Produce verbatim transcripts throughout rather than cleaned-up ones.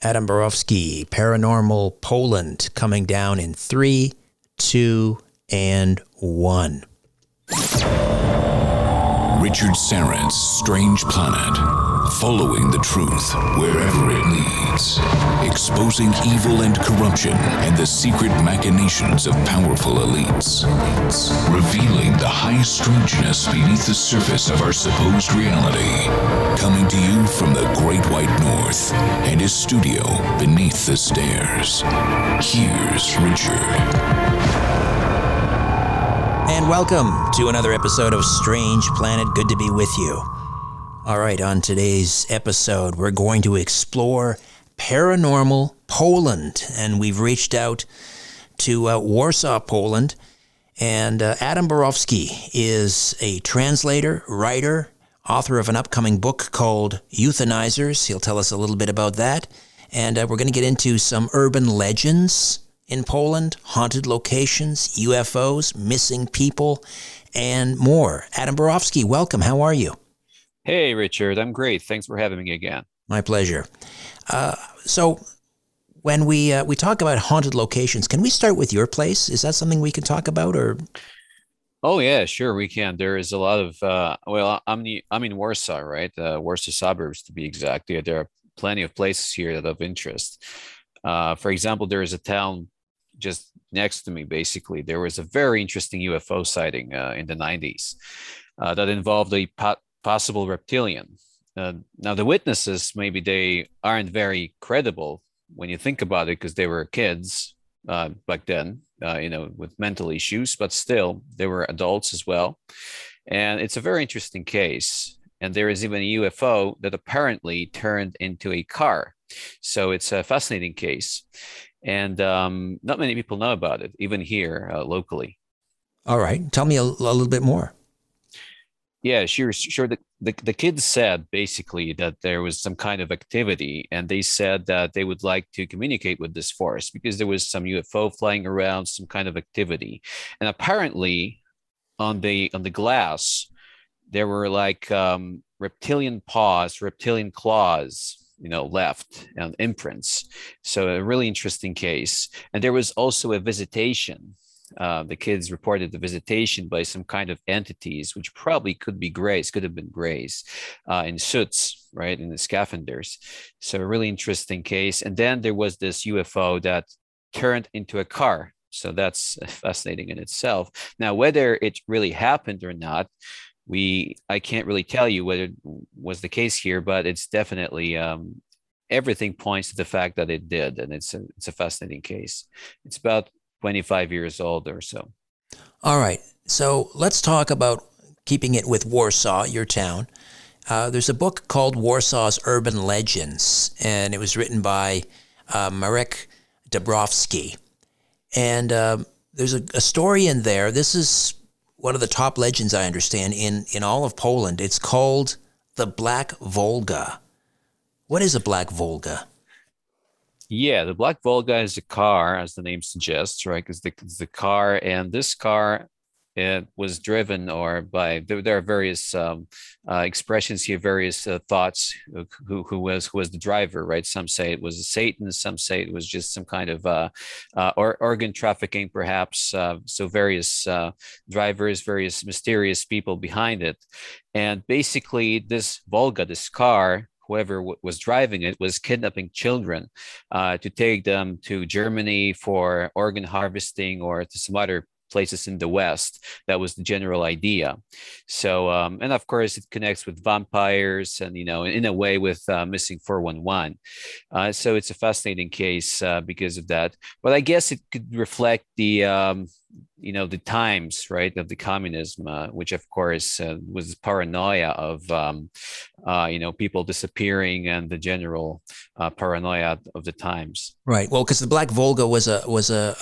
Adam Borowski, Paranormal Poland, coming down in three, two, and one. Richard Syrett's Strange Planet, following the truth wherever it leads, exposing evil and corruption and the secret machinations of powerful elites, revealing the high strangeness beneath the surface of our supposed reality. Coming to you from the Great White North and his studio beneath the stairs. Here's Richard. And welcome to another episode of Strange Planet. Good to be with you. All right, on today's episode, we're going to explore Paranormal Poland. And we've reached out to uh, Warsaw, Poland. And uh, Adam Borowski is a translator, writer, author of an upcoming book called Euthanizers. He'll tell us a little bit about that. And uh, we're going to get into some urban legends in Poland, haunted locations, U F Os, missing people, and more. Adam Borowski, welcome. How are you? Hey, Richard. I'm great. Thanks for having me again. My pleasure. Uh, so when we uh, we talk about haunted locations, can we start with your place? Is that something we can talk about, or... Oh, yeah, sure, we can. There is a lot of, uh, well, I'm, the, I'm in Warsaw, right? Uh, Warsaw suburbs, to be exact. Yeah, there are plenty of places here that are of interest. Uh, for example, there is a town just next to me, basically. There was a very interesting U F O sighting uh, in the nineties uh, that involved a po- possible reptilian. Uh, now, the witnesses, maybe they aren't very credible when you think about it, because they were kids uh, back then. Uh, you know, with mental issues, but still there were adults as well. And it's a very interesting case. And there is even a U F O that apparently turned into a car. So it's a fascinating case. And um, not many people know about it, even here uh, locally. All right. Tell me a, a little bit more. Yeah, sure. Sure. The, the, the kids said basically that there was some kind of activity, and they said that they would like to communicate with this force because there was some U F O flying around, some kind of activity. And apparently on the on the glass, there were like um, reptilian paws, reptilian claws, you know, left and imprints. So a really interesting case. And there was also a visitation. Uh, the kids reported the visitation by some kind of entities, which probably could be grays, could have been grays, uh, in suits, right, in the scaphanders. So a really interesting case. And then there was this U F O that turned into a car. So that's fascinating in itself. Now, whether it really happened or not, we I can't really tell you whether it was the case here, but it's definitely um, everything points to the fact that it did. And it's a, it's a fascinating case. It's about twenty-five years old or so. All right. So let's talk about keeping it with Warsaw, your town. Uh, there's a book called Warsaw's Urban Legends, and it was written by uh, Marek Dabrowski. And uh, there's a, a story in there. This is one of the top legends, I understand, in, in all of Poland. It's called the Black Volga. What is a Black Volga? Yeah, the Black Volga is a car, as the name suggests, right? Because the, the car, and this car, it was driven or by, there, there are various um, uh, expressions here, various uh, thoughts, who, who was who was the driver, right? Some say it was a Satanist, some say it was just some kind of uh, uh, or organ trafficking, perhaps. Uh, so various uh, drivers, various mysterious people behind it. And basically this Volga, this car, whoever was driving it, was kidnapping children uh, to take them to Germany for organ harvesting or to some other places in the West. That was the general idea. So, um, and of course, it connects with vampires and, you know, in a way with uh, missing four one one. Uh, so it's a fascinating case uh, because of that. But I guess it could reflect the, um, you know, the times, right, of the communism, uh, which, of course, uh, was paranoia of, um, uh, you know, people disappearing and the general uh, paranoia of the times. Right. Well, because the Black Volga was a was a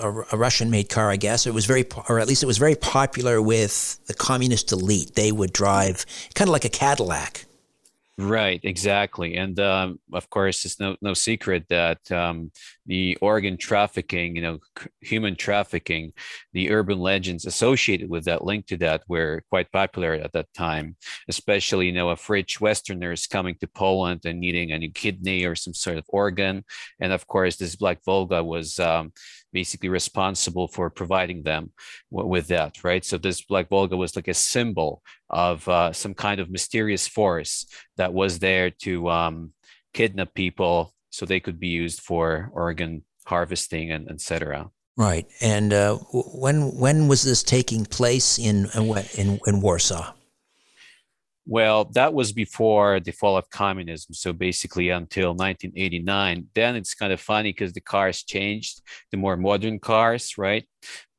a, a Russian-made car, I guess. It was very, or at least it was very popular with the communist elite. They would drive kind of like a Cadillac. Right, exactly. And um, of course, it's no no secret that um, the organ trafficking, you know, c- human trafficking, the urban legends associated with that, linked to that, were quite popular at that time, especially, you know, of rich Westerners coming to Poland and needing a new kidney or some sort of organ. And of course, this Black Volga was um, basically responsible for providing them w- with that, right? So this Black Volga was like a symbol of uh, some kind of mysterious force that was there to um, kidnap people so they could be used for organ harvesting and et cetera. Right. And uh, when when was this taking place in in in Warsaw? Well, that was before the fall of communism. So basically until nineteen eighty-nine. Then it's kind of funny because the cars changed, the more modern cars, right?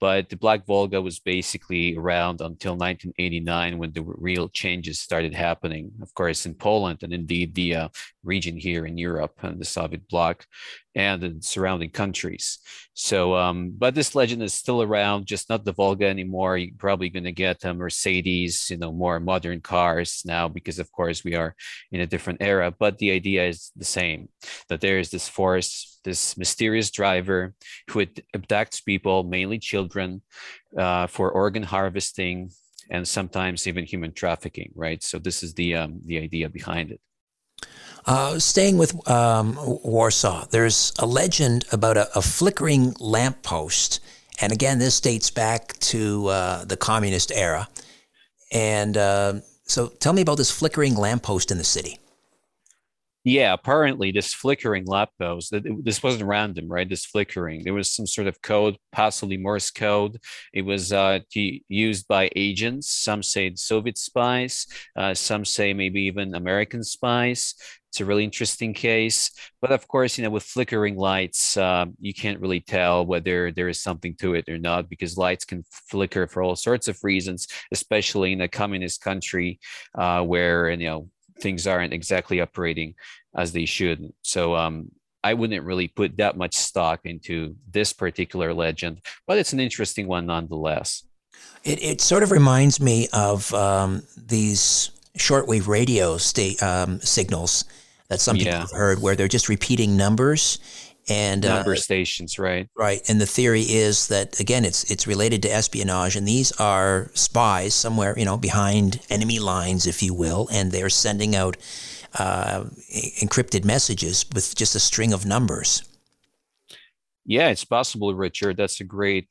But the Black Volga was basically around until nineteen eighty-nine when the real changes started happening, of course, in Poland and indeed the uh, region here in Europe and the Soviet bloc and the surrounding countries. So, um, but this legend is still around, just not the Volga anymore. You're probably going to get a Mercedes, you know, more modern cars now because, of course, we are in a different era. But the idea is the same, that there is this force, this mysterious driver who abducts people, mainly children, uh, for organ harvesting and sometimes even human trafficking, right? So this is the um, the idea behind it. Uh, staying with um, Warsaw, there's a legend about a, a flickering lamppost. And again, this dates back to uh, the communist era. And uh, so tell me about this flickering lamppost in the city. Yeah, apparently this flickering lamppost, this wasn't random, right? This flickering, there was some sort of code, possibly Morse code. It was uh, used by agents. Some say Soviet spies, uh, some say maybe even American spies. It's a really interesting case. But of course, you know, with flickering lights, uh, you can't really tell whether there is something to it or not, because lights can flicker for all sorts of reasons, especially in a communist country uh, where, you know, things aren't exactly operating as they should. So um, I wouldn't really put that much stock into this particular legend, but it's an interesting one nonetheless. It, it sort of reminds me of um, these shortwave radio sta- um, signals that some people yeah. have heard, where they're just repeating numbers and number uh, stations, right? Right. And the theory is that, again, it's it's related to espionage, and these are spies somewhere, you know, behind enemy lines, if you will, and they're sending out uh, encrypted messages with just a string of numbers. Yeah, it's possible, Richard. That's a great,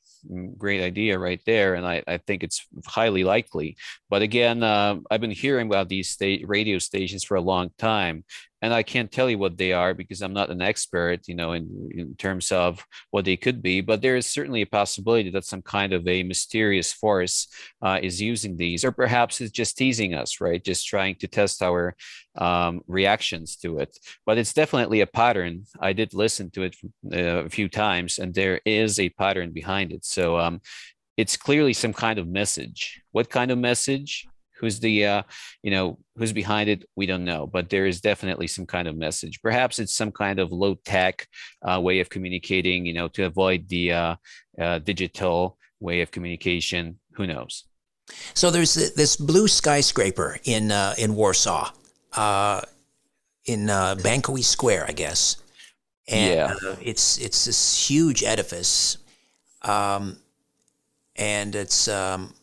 great idea right there. And I, I think it's highly likely. But again, uh, I've been hearing about these sta- radio stations for a long time. And I can't tell you what they are because I'm not an expert, you know, in, in terms of what they could be. But there is certainly a possibility that some kind of a mysterious force uh, is using these, or perhaps it's just teasing us, right? Just trying to test our um, reactions to it. But it's definitely a pattern. I did listen to it uh, a few times, and there is a pattern behind it. So um, it's clearly some kind of message. What kind of message? Who's the, uh, you know, who's behind it? We don't know, but there is definitely some kind of message. Perhaps it's some kind of low tech uh, way of communicating, you know, to avoid the uh, uh, digital way of communication. Who knows? So there's this blue skyscraper in uh, in Warsaw, uh, in uh, Bankowy Square, I guess. And yeah. uh, it's it's this huge edifice, um, and it's. Um,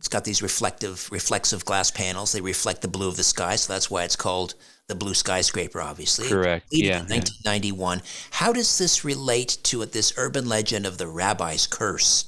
It's got these reflective, reflexive glass panels. They reflect the blue of the sky, so that's why it's called the Blue Skyscraper, obviously. Correct. Yeah. nineteen ninety-one. Yeah. How does this relate to this urban legend of the rabbi's curse?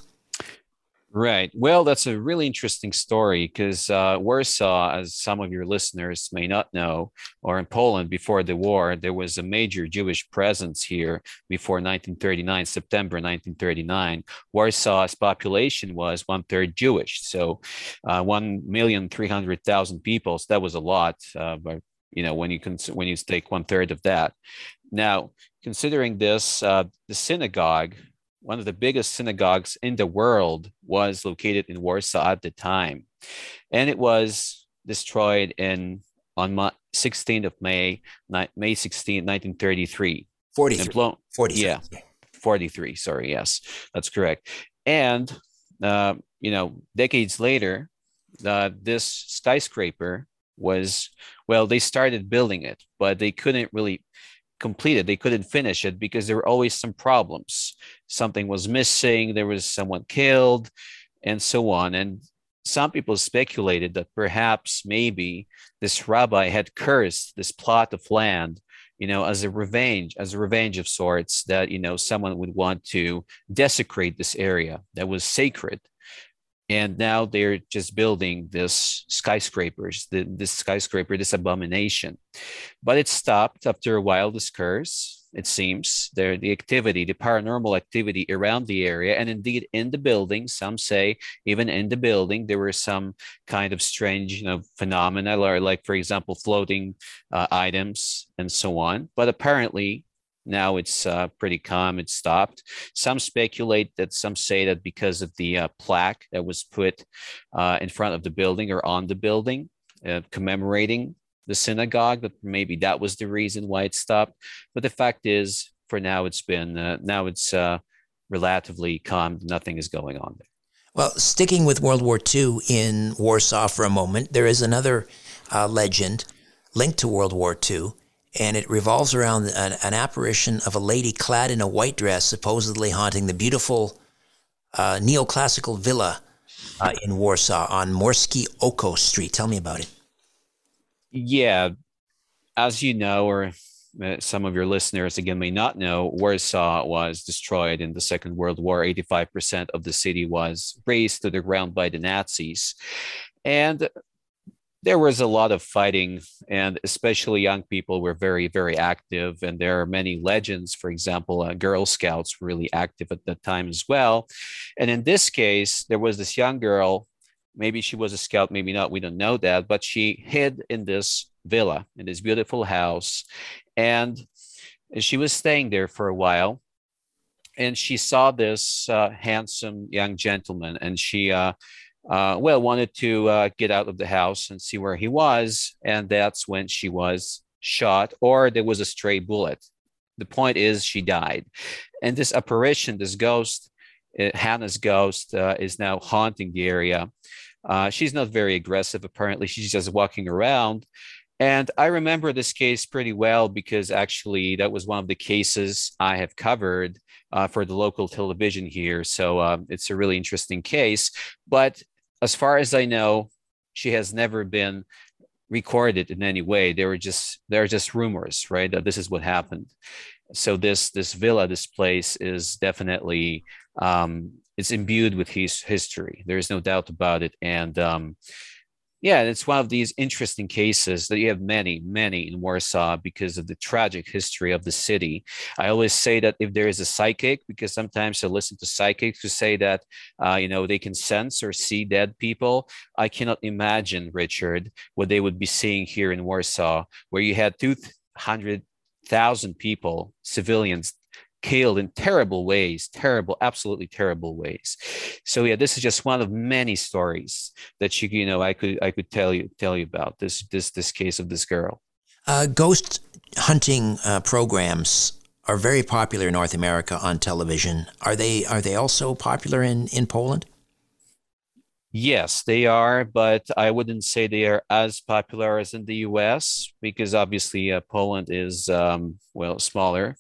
Right. Well, that's a really interesting story because uh, Warsaw, as some of your listeners may not know, or in Poland before the war, there was a major Jewish presence here before nineteen thirty-nine, September nineteen thirty-nine. Warsaw's population was one third Jewish. So uh, one million three hundred thousand people. So that was a lot, uh, but, you know, when you cons- when you take one third of that. Now, considering this, uh, the synagogue, one of the biggest synagogues in the world, was located in Warsaw at the time. And it was destroyed in on May sixteenth, nineteen thirty-three. forty-three. forty-three. Yeah, forty-three, sorry, yes, that's correct. And, uh, you know, decades later, uh, this skyscraper was, well, they started building it, but they couldn't really completed. They couldn't finish it because there were always some problems. Something was missing. There was someone killed and so on. And some people speculated that perhaps maybe this rabbi had cursed this plot of land, you know, as a revenge, as a revenge of sorts, that, you know, someone would want to desecrate this area that was sacred. And now they're just building this skyscrapers, the, this skyscraper, this abomination. But it stopped after a while, this curse, it seems. There, the activity, the paranormal activity around the area, and indeed in the building, some say even in the building, there were some kind of strange, you know, phenomena, like, for example, floating uh, items and so on. But apparently, now it's uh, pretty calm. It stopped. Some speculate that some say that because of the uh, plaque that was put uh, in front of the building or on the building uh, commemorating the synagogue, that maybe that was the reason why it stopped. But the fact is, for now, it's been uh, now it's uh, relatively calm. Nothing is going on there. Well, sticking with World War Two in Warsaw for a moment, there is another uh, legend linked to World War Two. And it revolves around an, an apparition of a lady clad in a white dress, supposedly haunting the beautiful uh, neoclassical villa uh, in Warsaw on Morskie Oko Street. Tell me about it. Yeah. As you know, or some of your listeners, again, may not know, Warsaw was destroyed in the Second World War. eighty-five percent of the city was razed to the ground by the Nazis. And there was a lot of fighting, and especially young people were very, very active. And there are many legends. For example, uh, Girl Scouts were really active at that time as well. And in this case, there was this young girl. Maybe she was a scout, maybe not. We don't know that. But she hid in this villa, in this beautiful house. And she was staying there for a while. And she saw this uh, handsome young gentleman, and she... Uh, Uh, well, wanted to uh, get out of the house and see where he was. And that's when she was shot, or there was a stray bullet. The point is, she died. And this apparition, this ghost, uh, Hannah's ghost, uh, is now haunting the area. Uh, she's not very aggressive, apparently. She's just walking around. And I remember this case pretty well because actually that was one of the cases I have covered uh, for the local television here. So uh, it's a really interesting case. But as far as I know, she has never been recorded in any way. There were just there are just rumors, right? That this is what happened. So this this villa, this place, is definitely um, it's imbued with his history. There is no doubt about it. And um, yeah, it's one of these interesting cases that you have many, many in Warsaw because of the tragic history of the city. I always say that if there is a psychic, because sometimes I listen to psychics who say that, uh, you know, they can sense or see dead people. I cannot imagine, Richard, what they would be seeing here in Warsaw, where you had two hundred thousand people, civilians, killed in terrible ways, terrible, absolutely terrible ways. So yeah, this is just one of many stories that you you know I could I could tell you tell you about this this this case of this girl. Uh, ghost hunting uh, programs are very popular in North America on television. Are they are they also popular in in Poland? Yes, they are, but I wouldn't say they are as popular as in the U S because obviously uh, Poland is, um, well, smaller,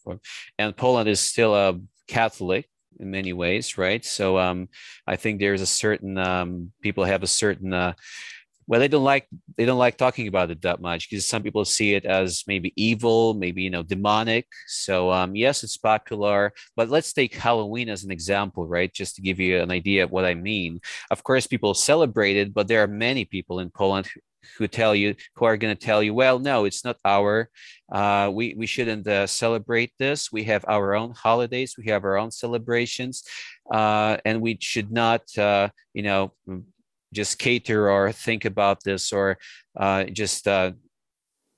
and Poland is still a uh, Catholic in many ways, right? So um, I think there's a certain, um, people have a certain, uh, well, they don't like they don't like talking about it that much because some people see it as maybe evil, maybe, you know, demonic. So um, yes, it's popular, but let's take Halloween as an example, right? Just to give you an idea of what I mean. Of course, people celebrate it, but there are many people in Poland who, who tell you, who are going to tell you, well, no, it's not our, uh, we, we shouldn't uh, celebrate this. We have our own holidays. We have our own celebrations, uh, and we should not, uh, you know, just cater or think about this, or uh, just uh,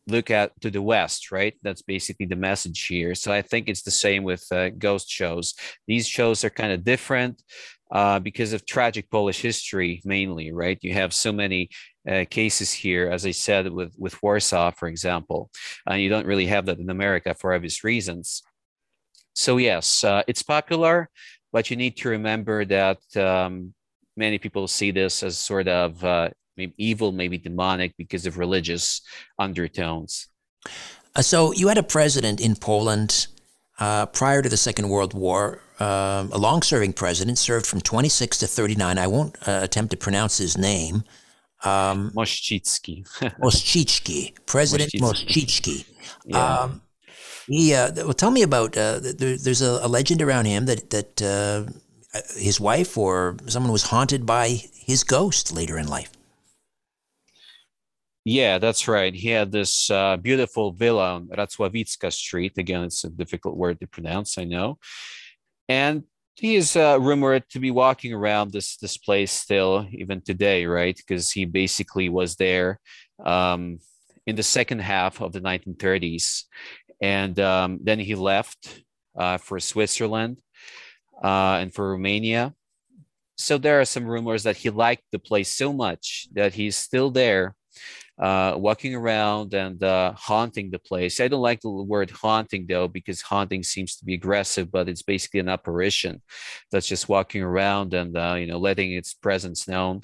look at to the West, right? That's basically the message here. So I think it's the same with uh, ghost shows. These shows are kind of different uh, because of tragic Polish history mainly, right? You have so many uh, cases here, as I said, with, with Warsaw, for example, and uh, you don't really have that in America for obvious reasons. So yes, uh, it's popular, but you need to remember that um, many people see this as sort of uh, maybe evil, maybe demonic, because of religious undertones. Uh, so you had a president in Poland uh, prior to the Second World War, uh, a long-serving president, served from twenty-six to thirty-nine. I won't uh, attempt to pronounce his name. Um, Moscicki. Moscicki. President Moscicki. Yeah. Um, he, uh, well, tell me about, uh, there, there's a, a legend around him that, that uh, his wife or someone was haunted by his ghost later in life. Yeah, that's right. He had this uh, beautiful villa on Racławicka Street. Again, it's a difficult word to pronounce, I know. And he is uh, rumored to be walking around this, this place still, even today, right? Because he basically was there um, in the second half of the nineteen thirties. And um, then he left uh, for Switzerland. Uh, and for Romania. So there are some rumors that he liked the place so much that he's still there uh, walking around and uh, haunting the place. I don't like the word haunting, though, because haunting seems to be aggressive, but it's basically an apparition that's just walking around and uh, you know, letting its presence known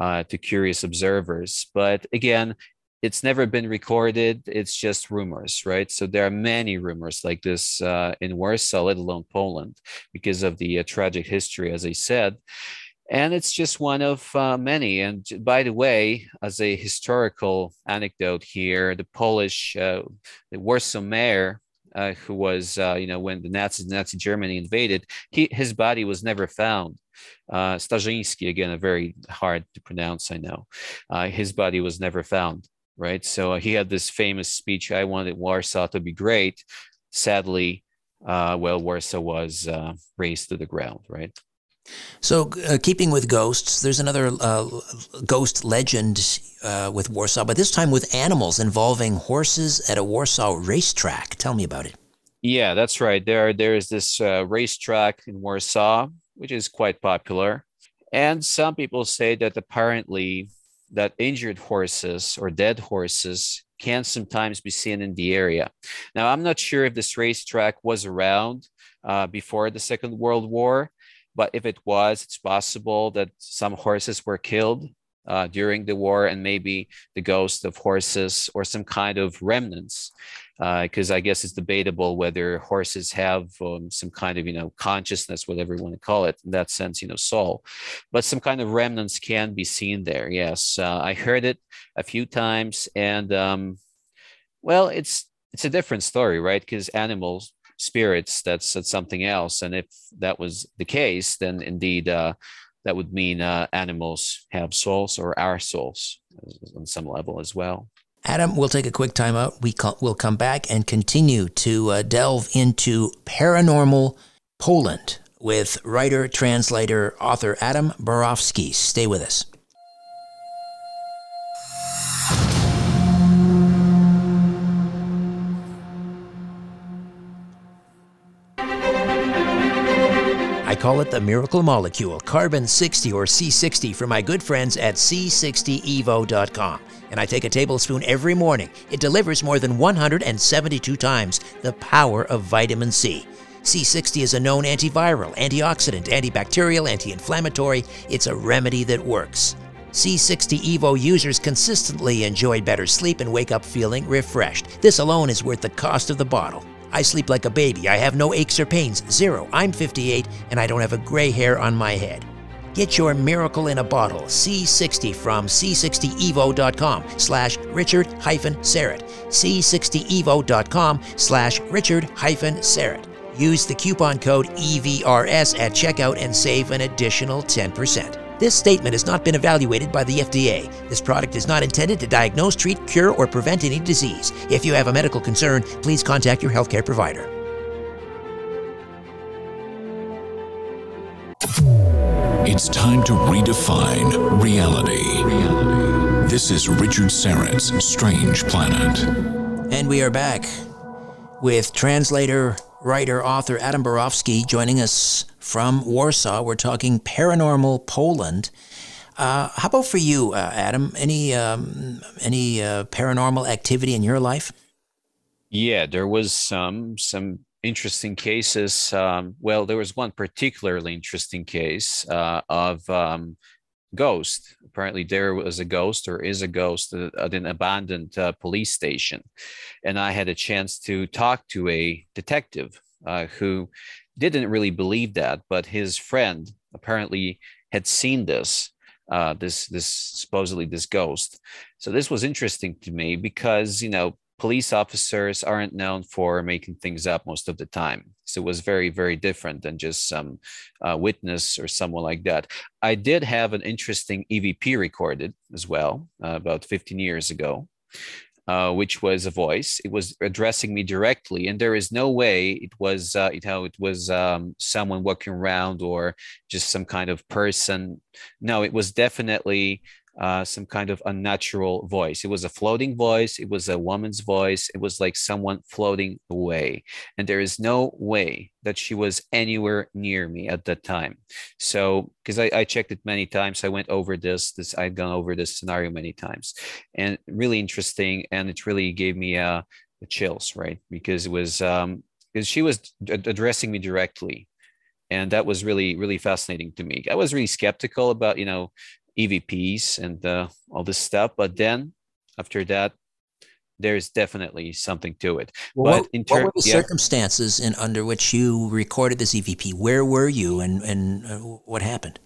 uh, to curious observers. But again, it's never been recorded. It's just rumors, right? So there are many rumors like this uh, in Warsaw, let alone Poland, because of the uh, tragic history, as I said. And it's just one of uh, many. And by the way, as a historical anecdote here, the Polish, uh, the Warsaw mayor, uh, who was, uh, you know, when the Nazis, Nazi Germany invaded, he, his body was never found. Uh, Staszyński, again, a very hard to pronounce, I know. Uh, his body was never found. Right. So he had this famous speech, I wanted Warsaw to be great. Sadly, uh, well, Warsaw was uh, razed to the ground. Right. So uh, keeping with ghosts, there's another uh, ghost legend uh, with Warsaw, but this time with animals involving horses at a Warsaw racetrack. Tell me about it. Yeah, that's right. There, there is this uh, racetrack in Warsaw, which is quite popular. And some people say that apparently that injured horses or dead horses can sometimes be seen in the area. Now, I'm not sure if this racetrack was around uh, before the Second World War, but if it was, it's possible that some horses were killed uh, during the war, and maybe the ghost of horses or some kind of remnants, because uh, I guess it's debatable whether horses have um, some kind of, you know, consciousness, whatever you want to call it, in that sense, you know, soul. But some kind of remnants can be seen there. Yes, uh, I heard it a few times, and um, well, it's it's a different story, right? Because animals, spirits, that's, that's something else. And if that was the case, then indeed, uh, that would mean uh, animals have souls, or our souls on some level as well. Adam, we'll take a quick time out. We co- we'll come back and continue to uh, delve into Paranormal Poland with writer, translator, author Adam Borowski. Stay with us. call it the miracle molecule, carbon sixty or C sixty, for my good friends at C sixty Evo dot com. And I take a tablespoon every morning. It delivers more than one hundred seventy-two times the power of vitamin C. C sixty is a known antiviral, antioxidant, antibacterial, anti-inflammatory. It's a remedy that works. C sixty Evo users consistently enjoy better sleep and wake up feeling refreshed. This alone is worth the cost of the bottle. I sleep like a baby. I have no aches or pains. Zero. I'm fifty-eight and I don't have a gray hair on my head. Get your miracle in a bottle, C sixty, from C sixty Evo dot com slash Richard hyphen Syrett. C sixty Evo dot com slash Richard hyphen Syrett. Use the coupon code E V R S at checkout and save an additional ten percent. This statement has not been evaluated by the F D A. This product is not intended to diagnose, treat, cure, or prevent any disease. If you have a medical concern, please contact your healthcare provider. It's time to redefine reality. reality. This is Richard Syrett's Strange Planet. And we are back with translator, writer, author Adam Borowski joining us from Warsaw. We're talking Paranormal Poland. Uh, how about for you, uh, Adam? Any um, any uh, paranormal activity in your life? Yeah, there was some some interesting cases. Um, well, there was one particularly interesting case uh, of um, ghost. Apparently, there was a ghost, or is a ghost, at an abandoned uh, police station, and I had a chance to talk to a detective uh, who didn't really believe that, but his friend apparently had seen this, uh, this, this supposedly this ghost. So this was interesting to me because, you know, police officers aren't known for making things up most of the time. So it was very, very different than just some uh, witness or someone like that. I did have an interesting E V P recorded as well, uh, about fifteen years ago. Uh, which was a voice. It was addressing me directly, and there is no way it was, uh, you know, it was um, someone walking around or just some kind of person. No, it was definitely uh, some kind of unnatural voice. It was a floating voice. It was a woman's voice. It was like someone floating away, and there is no way that she was anywhere near me at that time. So, because I, I checked it many times, I went over this, this, I've gone over this scenario many times, and really interesting. And it really gave me uh, the chills, right? Because it was, um, because she was ad- addressing me directly. And that was really, really fascinating to me. I was really skeptical about, you know, E V Ps and uh, all this stuff. But then after that, there's definitely something to it. Well, but in ter- what were the yeah. circumstances in under which you recorded this E V P? Where were you, and and uh, what happened?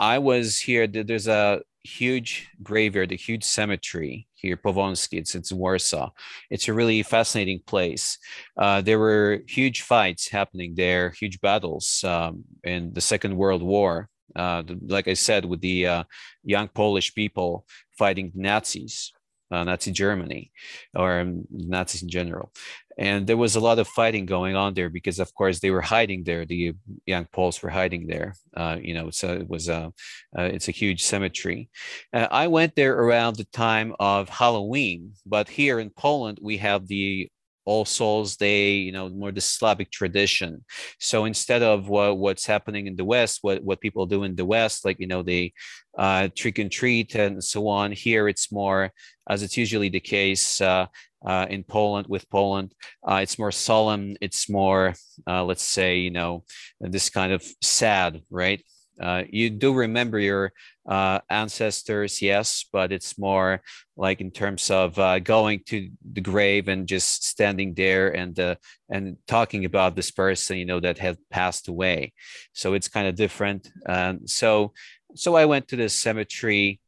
I was here. There's a huge graveyard, a huge cemetery here, Povonsky. It's it's in Warsaw. It's a really fascinating place. Uh, there were huge fights happening there, huge battles um, in the Second World War. Uh, like I said, with the uh, young Polish people fighting Nazis. Uh, Nazi Germany, or um, Nazis in general. And there was a lot of fighting going on there because, of course, they were hiding there. The young Poles were hiding there. Uh, you know, so it was a, uh, it's a huge cemetery. Uh, I went there around the time of Halloween, but here in Poland, we have the All Souls Day, you know, more the Slavic tradition. So instead of uh, what's happening in the West, what, what people do in the West, like, you know, they uh, trick and treat and so on. Here it's more, as it's usually the case uh, uh, in Poland, with Poland, uh, it's more solemn. It's more, uh, let's say, you know, this kind of sad, right? Uh, you do remember your uh, ancestors, yes, but it's more like in terms of uh, going to the grave and just standing there and uh, and talking about this person, you know, that had passed away. So it's kind of different. Um, so so I went to this cemetery.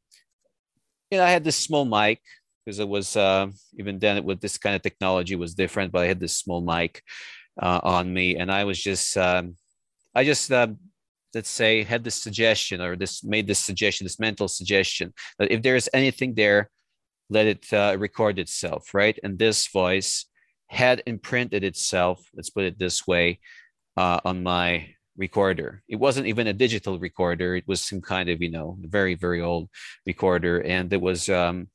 You know, I had this small mic because it was uh, even then it was, this kind of technology was different, but I had this small mic uh, on me, and I was just um, I just. Uh, let's say, had this suggestion or this made this suggestion, this mental suggestion that if there is anything there, let it uh, record itself, right? And this voice had imprinted itself, let's put it this way, uh, on my recorder. It wasn't even a digital recorder. It was some kind of, you know, very, very old recorder. And it was, um,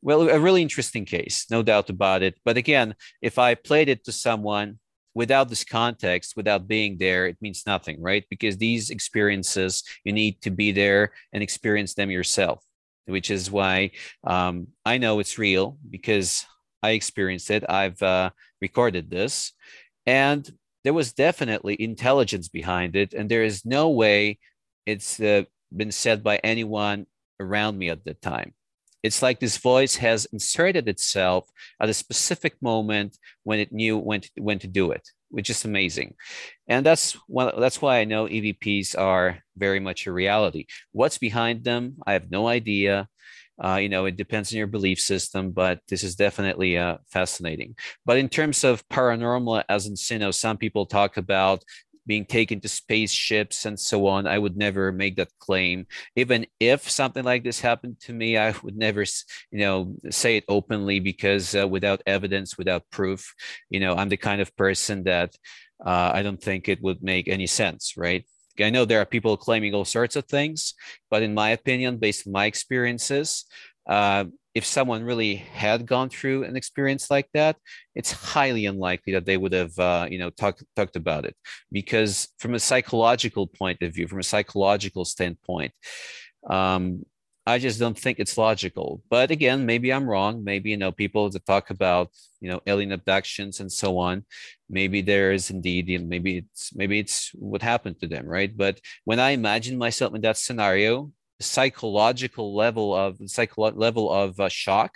well, a really interesting case, no doubt about it. But again, if I played it to someone, without this context, without being there, it means nothing, right? Because these experiences, you need to be there and experience them yourself, which is why um, I know it's real because I experienced it. I've uh, recorded this, and there was definitely intelligence behind it. And there is no way it's uh, been said by anyone around me at the time. It's like this voice has inserted itself at a specific moment when it knew when to, when to do it, which is amazing. And that's one, that's why I know E V Ps are very much a reality. What's behind them, I have no idea. Uh, you know, it depends on your belief system, but this is definitely uh, fascinating. But in terms of paranormal, as in Sino, some people talk about being taken to spaceships and so on. I would never make that claim. Even if something like this happened to me, I would never, you know, say it openly, because uh, without evidence, without proof, you know, I'm the kind of person that uh, I don't think it would make any sense, right? I know there are people claiming all sorts of things, but in my opinion, based on my experiences, uh, if someone really had gone through an experience like that, it's highly unlikely that they would have, uh, you know, talked talked about it, because from a psychological point of view, from a psychological standpoint, um, I just don't think it's logical. But again, maybe I'm wrong. Maybe, you know, people that talk about, you know, alien abductions and so on, maybe there is indeed, you know, maybe it's maybe it's what happened to them, right? But when I imagine myself in that scenario, psychological level of psycho level of uh, shock,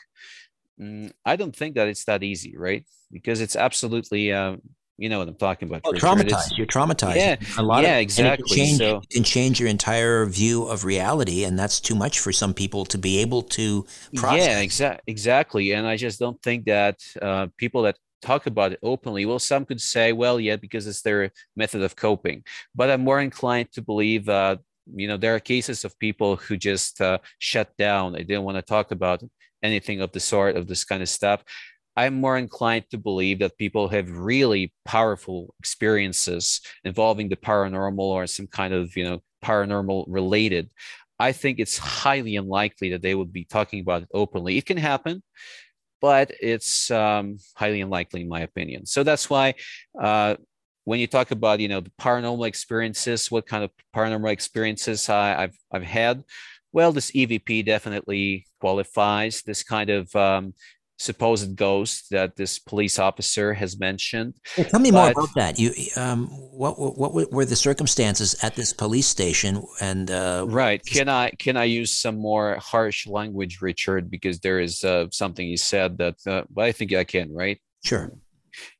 mm, I don't think that it's that easy, right? Because it's absolutely um, you know what I'm talking about. Oh, traumatized. You're traumatized. Yeah, a lot yeah, of, exactly. It can, change, so, it can change your entire view of reality, and that's too much for some people to be able to process. Yeah, exactly, exactly. And I just don't think that uh, people that talk about it openly, well, some could say, well, yeah, because it's their method of coping. But I'm more inclined to believe. Uh, You know, there are cases of people who just uh, shut down. They didn't want to talk about anything of the sort, of this kind of stuff. I'm more inclined to believe that people have really powerful experiences involving the paranormal or some kind of, you know, paranormal related. I think it's highly unlikely that they would be talking about it openly. It can happen, but it's um, highly unlikely in my opinion. So that's why uh, when you talk about, you know, the paranormal experiences, what kind of paranormal experiences I, I've, I've had, well, this E V P definitely qualifies. This kind of um, supposed ghost that this police officer has mentioned. Well, tell me but, more about that. You, um, what, what, what were the circumstances at this police station? And uh, right, can I can I use some more harsh language, Richard? Because there is uh, something he said that, uh, but I think I can, right? Sure.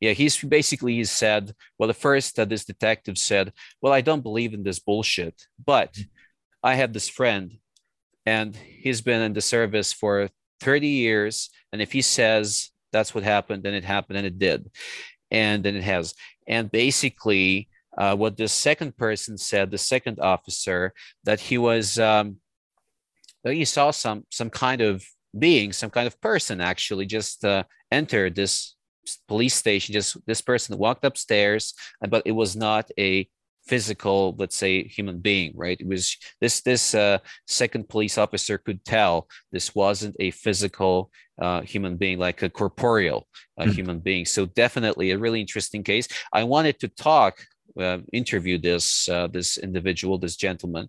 Yeah, he's basically he said, well, the first that uh, this detective said, well, I don't believe in this bullshit, but I have this friend and he's been in the service for thirty years. And if he says that's what happened, then it happened, and it did. And then it has. And basically uh, what this second person said, the second officer, that he was, um, he saw some, some kind of being, some kind of person actually just uh, entered this police station. Just this person walked upstairs, but it was not a physical, let's say, human being, right? It was this this uh, second police officer could tell this wasn't a physical uh, human being, like a corporeal uh, mm-hmm. human being. So definitely a really interesting case. I wanted to talk, uh, interview this uh, this individual, this gentleman.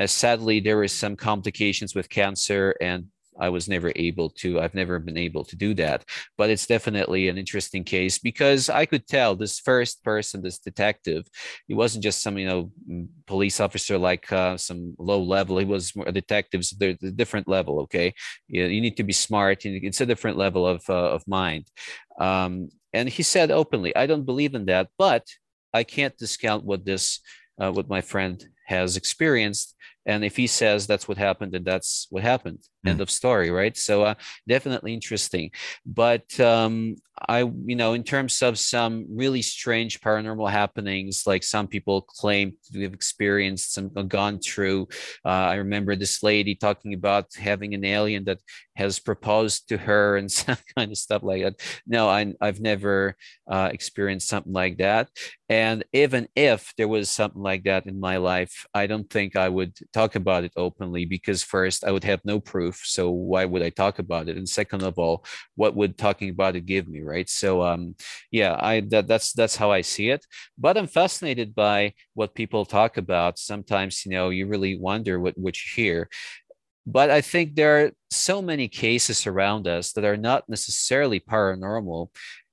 Uh, sadly, there were some complications with cancer, and I was never able to, I've never been able to do that, but it's definitely an interesting case, because I could tell this first person, this detective, he wasn't just some, you know, police officer, like uh, some low level. He was a detective. So they're a different level. Okay. You, you need to be smart. It's a different level of, uh, of mind. Um, and he said openly, I don't believe in that, but I can't discount what this, uh, what my friend has experienced. And if he says that's what happened, then that's what happened. Mm. End of story, right? So uh, definitely interesting. But um, I, you know, in terms of some really strange paranormal happenings, like some people claim to have experienced, some gone through. Uh, I remember this lady talking about having an alien that has proposed to her and some kind of stuff like that. No, I, I've never uh, experienced something like that. And even if there was something like that in my life, I don't think I would talk about it openly, because first, I would have no proof. truth, so why would I talk about it? And second of all, what would talking about it give me, right? So um, yeah, I that, that's that's how I see it. But I'm fascinated by what people talk about. Sometimes, you know, you really wonder what, what you hear. But I think there are so many cases around us that are not necessarily paranormal,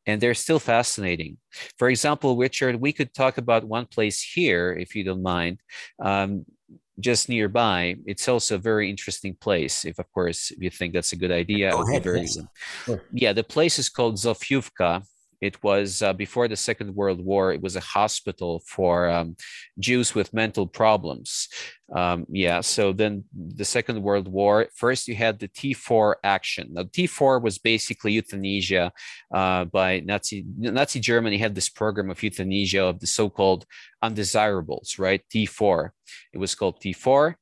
and they're still fascinating. For example, Richard, we could talk about one place here, if you don't mind, um, just nearby. It's also a very interesting place, if, of course, you think that's a good idea. Go ahead, very sure. Yeah, the place is called Zofjówka. It was uh, before the Second World War. It was a hospital for um, Jews with mental problems. Um, yeah, so then the Second World War, first you had the T four action. Now, T four was basically euthanasia uh, by Nazi, Nazi Germany had this program of euthanasia of the so-called undesirables, right? T four. It was called T four,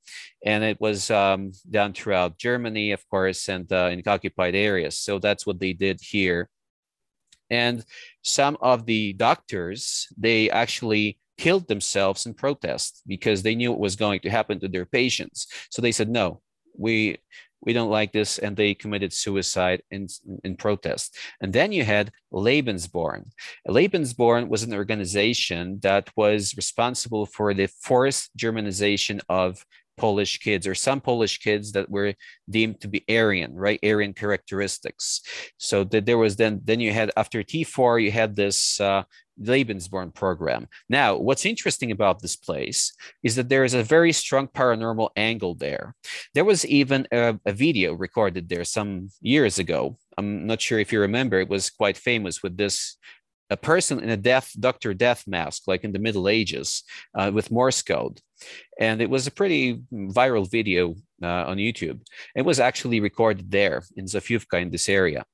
and it was um, done throughout Germany, of course, and uh, in occupied areas. So that's what they did here. And some of the doctors, they actually killed themselves in protest because they knew what was going to happen to their patients. So they said, no, we we don't like this. And they committed suicide in, in protest. And then you had Lebensborn. Lebensborn was an organization that was responsible for the forced Germanization of Polish kids, or some Polish kids that were deemed to be Aryan, right? Aryan characteristics. So that there was then, then you had after T four, you had this uh, Lebensborn program. Now, what's interesting about this place is that there is a very strong paranormal angle there. There was even a, a video recorded there some years ago. I'm not sure if you remember, it was quite famous with this a person in a death, Doctor Death mask, like in the Middle Ages, uh, with Morse code. And it was a pretty viral video uh, on YouTube. It was actually recorded there in Zofjówka, in this area.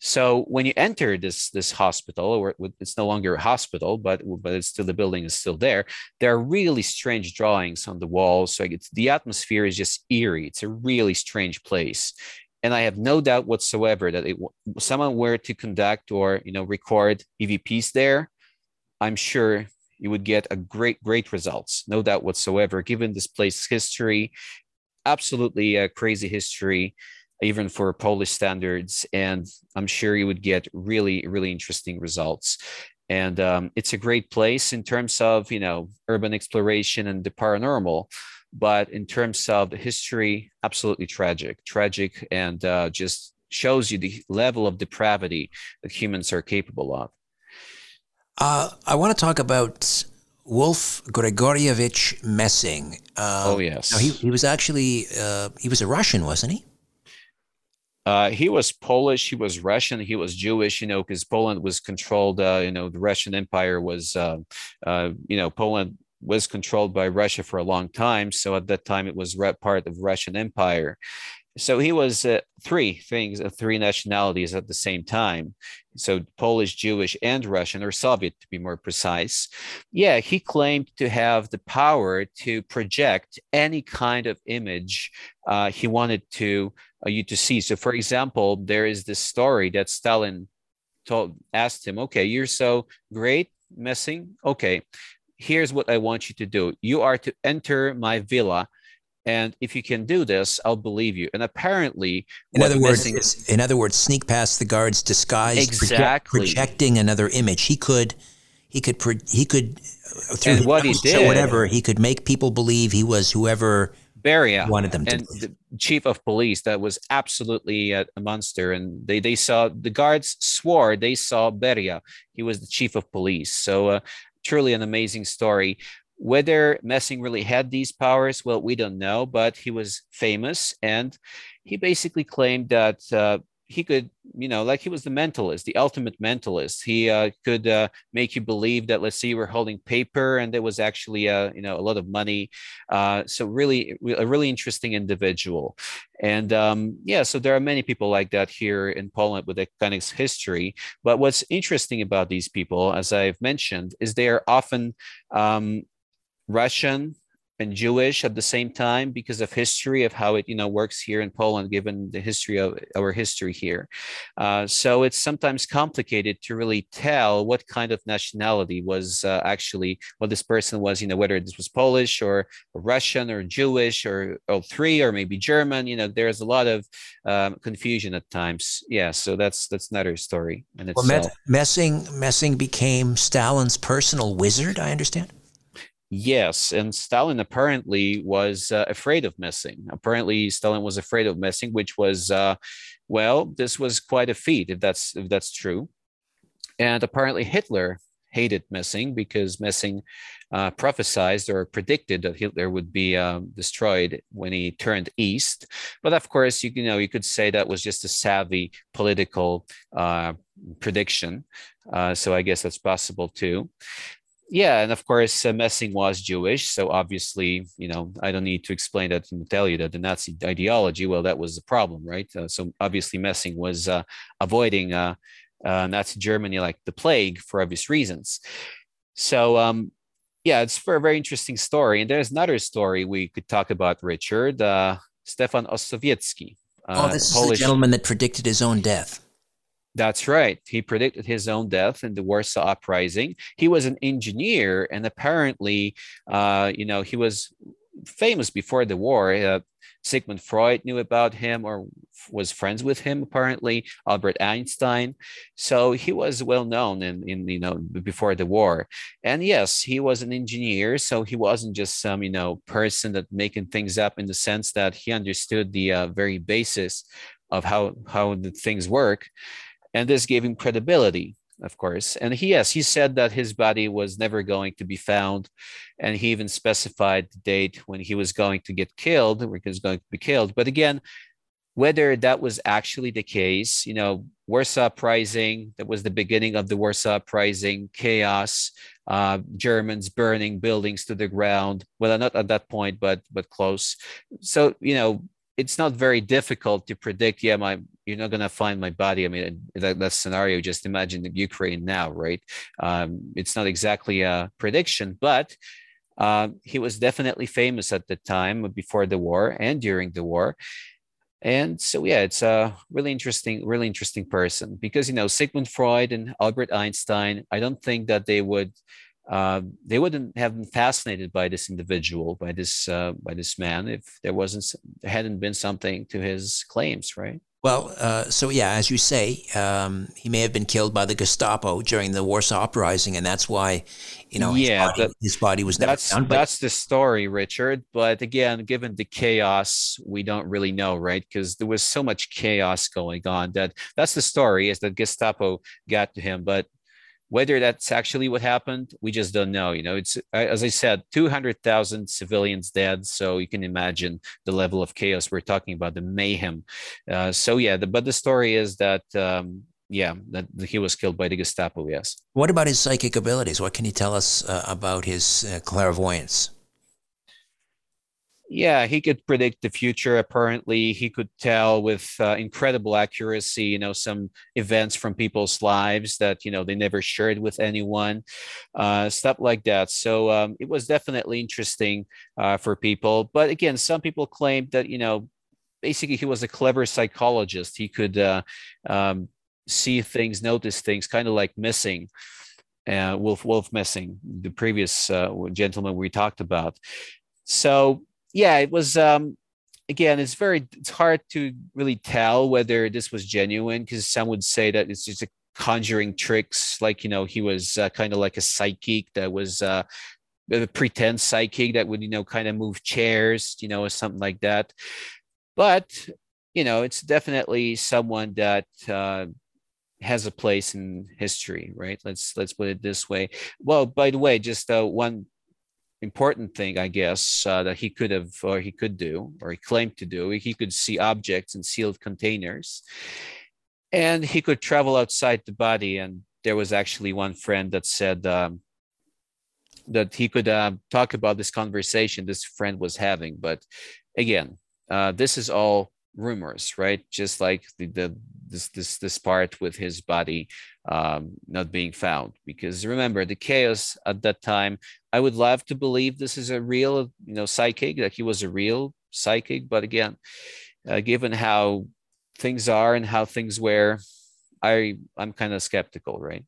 So when you enter this, this hospital, or it's no longer a hospital, but, but it's still, the building is still there. There are really strange drawings on the walls. So it's, the atmosphere is just eerie. It's a really strange place. And I have no doubt whatsoever that it, someone were to conduct or, you know, record E V Ps there, I'm sure you would get a great, great results. No doubt whatsoever, given this place's history, absolutely a crazy history, even for Polish standards. And I'm sure you would get really, really interesting results. And um, it's a great place in terms of, you know, urban exploration and the paranormal. But in terms of the history, absolutely tragic, tragic, and uh, just shows you the level of depravity that humans are capable of. Uh, I want to talk about Wolf Gregorievich Messing. Uh, oh, yes. No, he, he was actually, uh, he was a Russian, wasn't he? Uh, he was Polish, he was Russian, he was Jewish, you know, because Poland was controlled, uh, you know, the Russian Empire was, uh, uh, you know, Poland was controlled by Russia for a long time. So at that time, it was part of Russian Empire. So he was uh, three things, uh, three nationalities at the same time. So Polish, Jewish, and Russian, or Soviet, to be more precise. Yeah, he claimed to have the power to project any kind of image uh, he wanted to uh, you to see. So for example, there is this story that Stalin told, asked him, okay, you're so great, Messing, okay, here's what I want you to do. You are to enter my villa, and if you can do this, I'll believe you. And apparently, in other words, is, in other words, sneak past the guards, disguised, exactly, project, projecting another image. He could, he could, he could, through and what he did, whatever, he could make people believe he was whoever Beria wanted them to and believe. The chief of police, that was absolutely a monster, and they they saw the guards swore they saw Beria. He was the chief of police, so. Uh, Truly an amazing story. Whether Messing really had these powers, well, we don't know, but he was famous, and he basically claimed that uh, he could, you know, like he was the mentalist, the ultimate mentalist. He uh, could uh, make you believe that, let's say you were holding paper and there was actually, uh, you know, a lot of money. Uh, so really, a really interesting individual. And um, yeah, so there are many people like that here in Poland with that kind of history. But what's interesting about these people, as I've mentioned, is they are often um, Russian, and Jewish at the same time because of history of how it, you know, works here in Poland, given the history of our history here. Uh, so it's sometimes complicated to really tell what kind of nationality was uh, actually what this person was, you know, whether this was Polish or Russian or Jewish or all three or maybe German. You know, there's a lot of um, confusion at times. Yeah, so that's that's another story in itself. Well, Messing, Messing became Stalin's personal wizard, I understand. Yes, and Stalin apparently was uh, afraid of Messing. Apparently, Stalin was afraid of Messing, which was, uh, well, this was quite a feat, if that's if that's true. And apparently, Hitler hated Messing because Messing uh, prophesized or predicted that Hitler would be um, destroyed when he turned east. But of course, you, you know, you could say that was just a savvy political uh, prediction. Uh, so I guess that's possible too. Yeah, and of course, uh, Messing was Jewish, so obviously, you know, I don't need to explain that and tell you that the Nazi ideology, well, that was the problem, right? Uh, so obviously, Messing was uh, avoiding uh, uh, Nazi Germany like the plague for obvious reasons. So, um, yeah, it's for a very interesting story. And there's another story we could talk about, Richard, uh, Stefan Ossowiecki. Uh, oh, this Polish is the gentleman that predicted his own death. That's right. He predicted his own death in the Warsaw Uprising. He was an engineer, and apparently, uh, you know, he was famous before the war. Uh, Sigmund Freud knew about him or was friends with him, apparently, Albert Einstein. So he was well known in, in, you know, before the war. And yes, he was an engineer. So he wasn't just some, you know, person that making things up, in the sense that he understood the uh, very basis of how, how the things work. And this gave him credibility, of course. And he, yes, he said that his body was never going to be found. And he even specified the date when he was going to get killed, when he was going to be killed. But again, whether that was actually the case, you know, Warsaw Uprising, that was the beginning of the Warsaw Uprising, chaos, uh, Germans burning buildings to the ground. Well, not at that point, but but close. So, you know, it's not very difficult to predict, yeah, my, you're not going to find my body. I mean, that, that scenario, just imagine the Ukraine now, right? Um, it's not exactly a prediction, but uh, he was definitely famous at the time before the war and during the war. And so, yeah, it's a really interesting, really interesting person because, you know, Sigmund Freud and Albert Einstein, I don't think that they would, Uh, they wouldn't have been fascinated by this individual, by this uh, by this man, if there wasn't there hadn't been something to his claims, right? Well, uh, so yeah, as you say, um, he may have been killed by the Gestapo during the Warsaw Uprising, and that's why, you know, yeah, his body, that, his body was never that's, found. But that's the story, Richard. But again, given the chaos, we don't really know, right? Because there was so much chaos going on that that's the story, is that Gestapo got to him, but whether that's actually what happened, we just don't know. You know, it's, as I said, two hundred thousand civilians dead. So you can imagine the level of chaos we're talking about, the mayhem. Uh, so yeah, the, but the story is that, um, yeah, that he was killed by the Gestapo, yes. What about his psychic abilities? What can you tell us uh, about his uh, clairvoyance? Yeah, he could predict the future. Apparently, he could tell with uh, incredible accuracy, you know, some events from people's lives that, you know, they never shared with anyone, uh, stuff like that. So um, it was definitely interesting uh, for people. But again, some people claimed that, you know, basically he was a clever psychologist. He could uh, um, see things, notice things, kind of like Messing. Uh, Wolf, Wolf Messing, the previous uh, gentleman we talked about. So yeah, it was, um, again, it's very, it's hard to really tell whether this was genuine, because some would say that it's just a conjuring tricks, like, you know, he was uh, kind of like a psychic that was uh, a pretend psychic that would, you know, kind of move chairs, you know, or something like that. But, you know, it's definitely someone that uh, has a place in history, right? Let's, let's put it this way. Well, by the way, just uh, one important thing, I guess, uh, that he could have, or he could do, or he claimed to do. He could see objects in sealed containers, and he could travel outside the body. And there was actually one friend that said um, that he could uh, talk about this conversation this friend was having. But again, uh, this is all rumors, right? Just like the, the this this this part with his body um, not being found. Because remember, the chaos at that time, I would love to believe this is a real, you know, psychic, like he was a real psychic. But again, uh, given how things are and how things were, I, I'm kind of skeptical, right?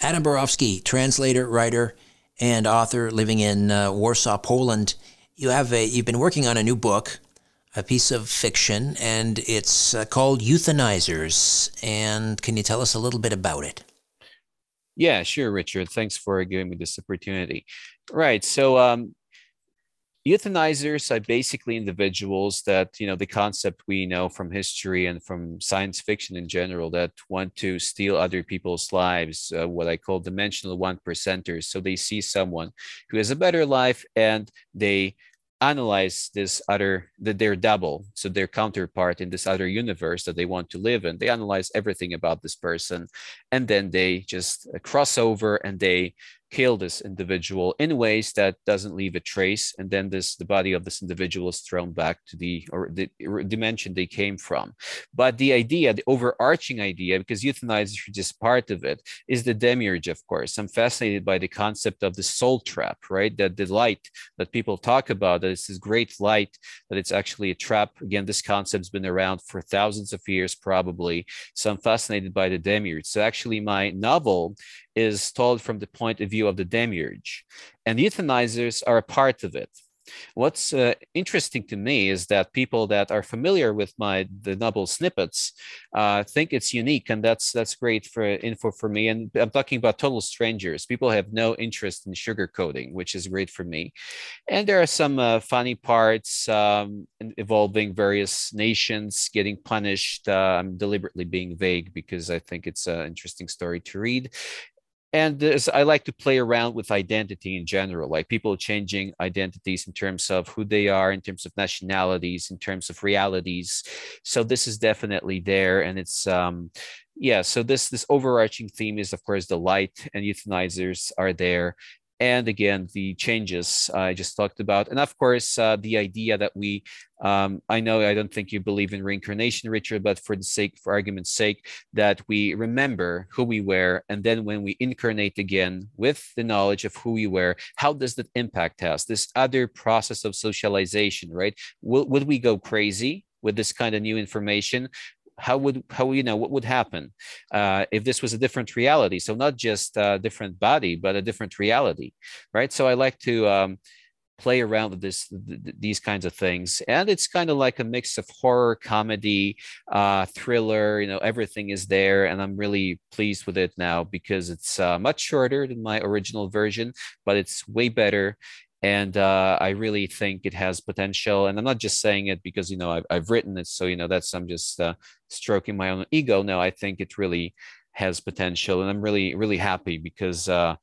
Adam Borowski, translator, writer, and author living in uh, Warsaw, Poland. You have a, you've been working on a new book, a piece of fiction, and it's uh, called Euthanizers. And can you tell us a little bit about it? Yeah, sure, Richard. Thanks for giving me this opportunity. Right. So um, euthanizers are basically individuals that, you know, the concept we know from history and from science fiction in general, that want to steal other people's lives, uh, what I call dimensional one percenters. So they see someone who has a better life and they analyze this other, that they're double, so their counterpart in this other universe that they want to live in. They analyze everything about this person, and then they just cross over and they kill this individual in ways that doesn't leave a trace. And then this, the body of this individual is thrown back to the, or the dimension they came from. But the idea, the overarching idea, because euthanizers are just part of it, is the demiurge, of course. I'm fascinated by the concept of the soul trap, right? That the light that people talk about, that it's this great light, that it's actually a trap. Again, this concept's been around for thousands of years, probably. So I'm fascinated by the demiurge. So actually my novel is told from the point of view of the demiurge, and euthanizers are a part of it. What's uh, interesting to me is that people that are familiar with my the novel snippets uh, think it's unique, and that's that's great for info for me. And I'm talking about total strangers. People have no interest in sugarcoating, which is great for me. And there are some uh, funny parts um, involving various nations getting punished. Uh, I'm deliberately being vague because I think it's an interesting story to read. And this, I like to play around with identity in general, like people changing identities in terms of who they are, in terms of nationalities, in terms of realities. So this is definitely there. And it's, um, yeah, so this, this overarching theme is, of course, the light, and euthanizers are there. And again, the changes I just talked about. And of course, uh, the idea that we, um, I know I don't think you believe in reincarnation, Richard, but for the sake, for argument's sake, that we remember who we were. And then when we incarnate again with the knowledge of who we were, how does that impact us? This other process of socialization, right? Will, would we go crazy with this kind of new information? How would, how, you know, what would happen uh, if this was a different reality? So not just a different body, but a different reality, right? So I like to um, play around with this, th- these kinds of things. And it's kind of like a mix of horror, comedy, uh, thriller, you know, everything is there. And I'm really pleased with it now because it's uh, much shorter than my original version, but it's way better. And uh, I really think it has potential. And I'm not just saying it because, you know, I've, I've written it. So, you know, that's, I'm just uh, stroking my own ego. No, I think it really has potential. And I'm really, really happy because, uh,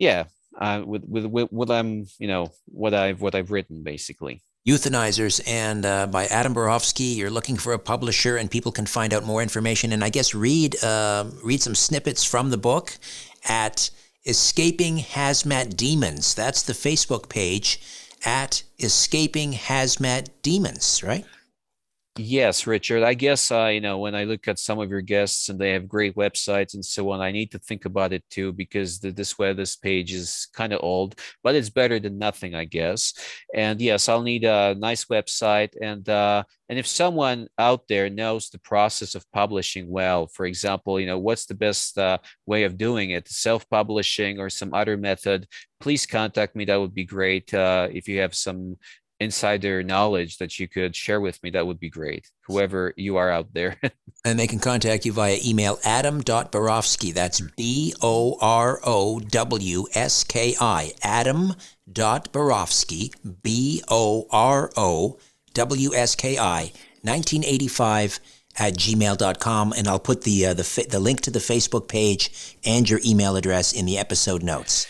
yeah, uh, with, with, with what I'm, you know, what I've, what I've written, basically. Euthanizers, and uh, by Adam Borowski. You're looking for a publisher, and people can find out more information. And I guess read, uh, read some snippets from the book at Escaping Hazmat Demons. That's the Facebook page, at Escaping Hazmat Demons, right? Yes, Richard. I guess, uh, you know, when I look at some of your guests and they have great websites and so on, I need to think about it too, because the, this web, this page is kind of old, but it's better than nothing, I guess. And yes, I'll need a nice website. And uh, and if someone out there knows the process of publishing well, for example, you know, what's the best uh, way of doing it, self-publishing or some other method, please contact me. That would be great. Uh, if you have some insider knowledge that you could share with me, that would be great, whoever you are out there. And they can contact you via email, adam dot borowski, that's B O R O W S K I, adam dot borowski, B O R O W S K I, nineteen eighty-five at gmail dot com. And I'll put the, uh, the, fa- the link to the Facebook page and your email address in the episode notes.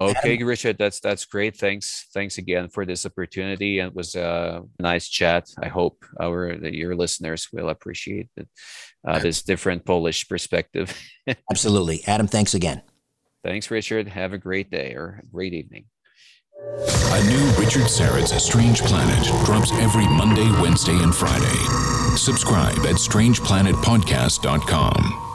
Okay, Richard, that's that's great. Thanks, thanks again for this opportunity. It was a nice chat. I hope our your listeners will appreciate it, uh, this different Polish perspective. Absolutely, Adam. Thanks again. Thanks, Richard. Have a great day or a great evening. A new Richard Syrett's Strange Planet drops every Monday, Wednesday, and Friday. Subscribe at strange planet podcast dot com.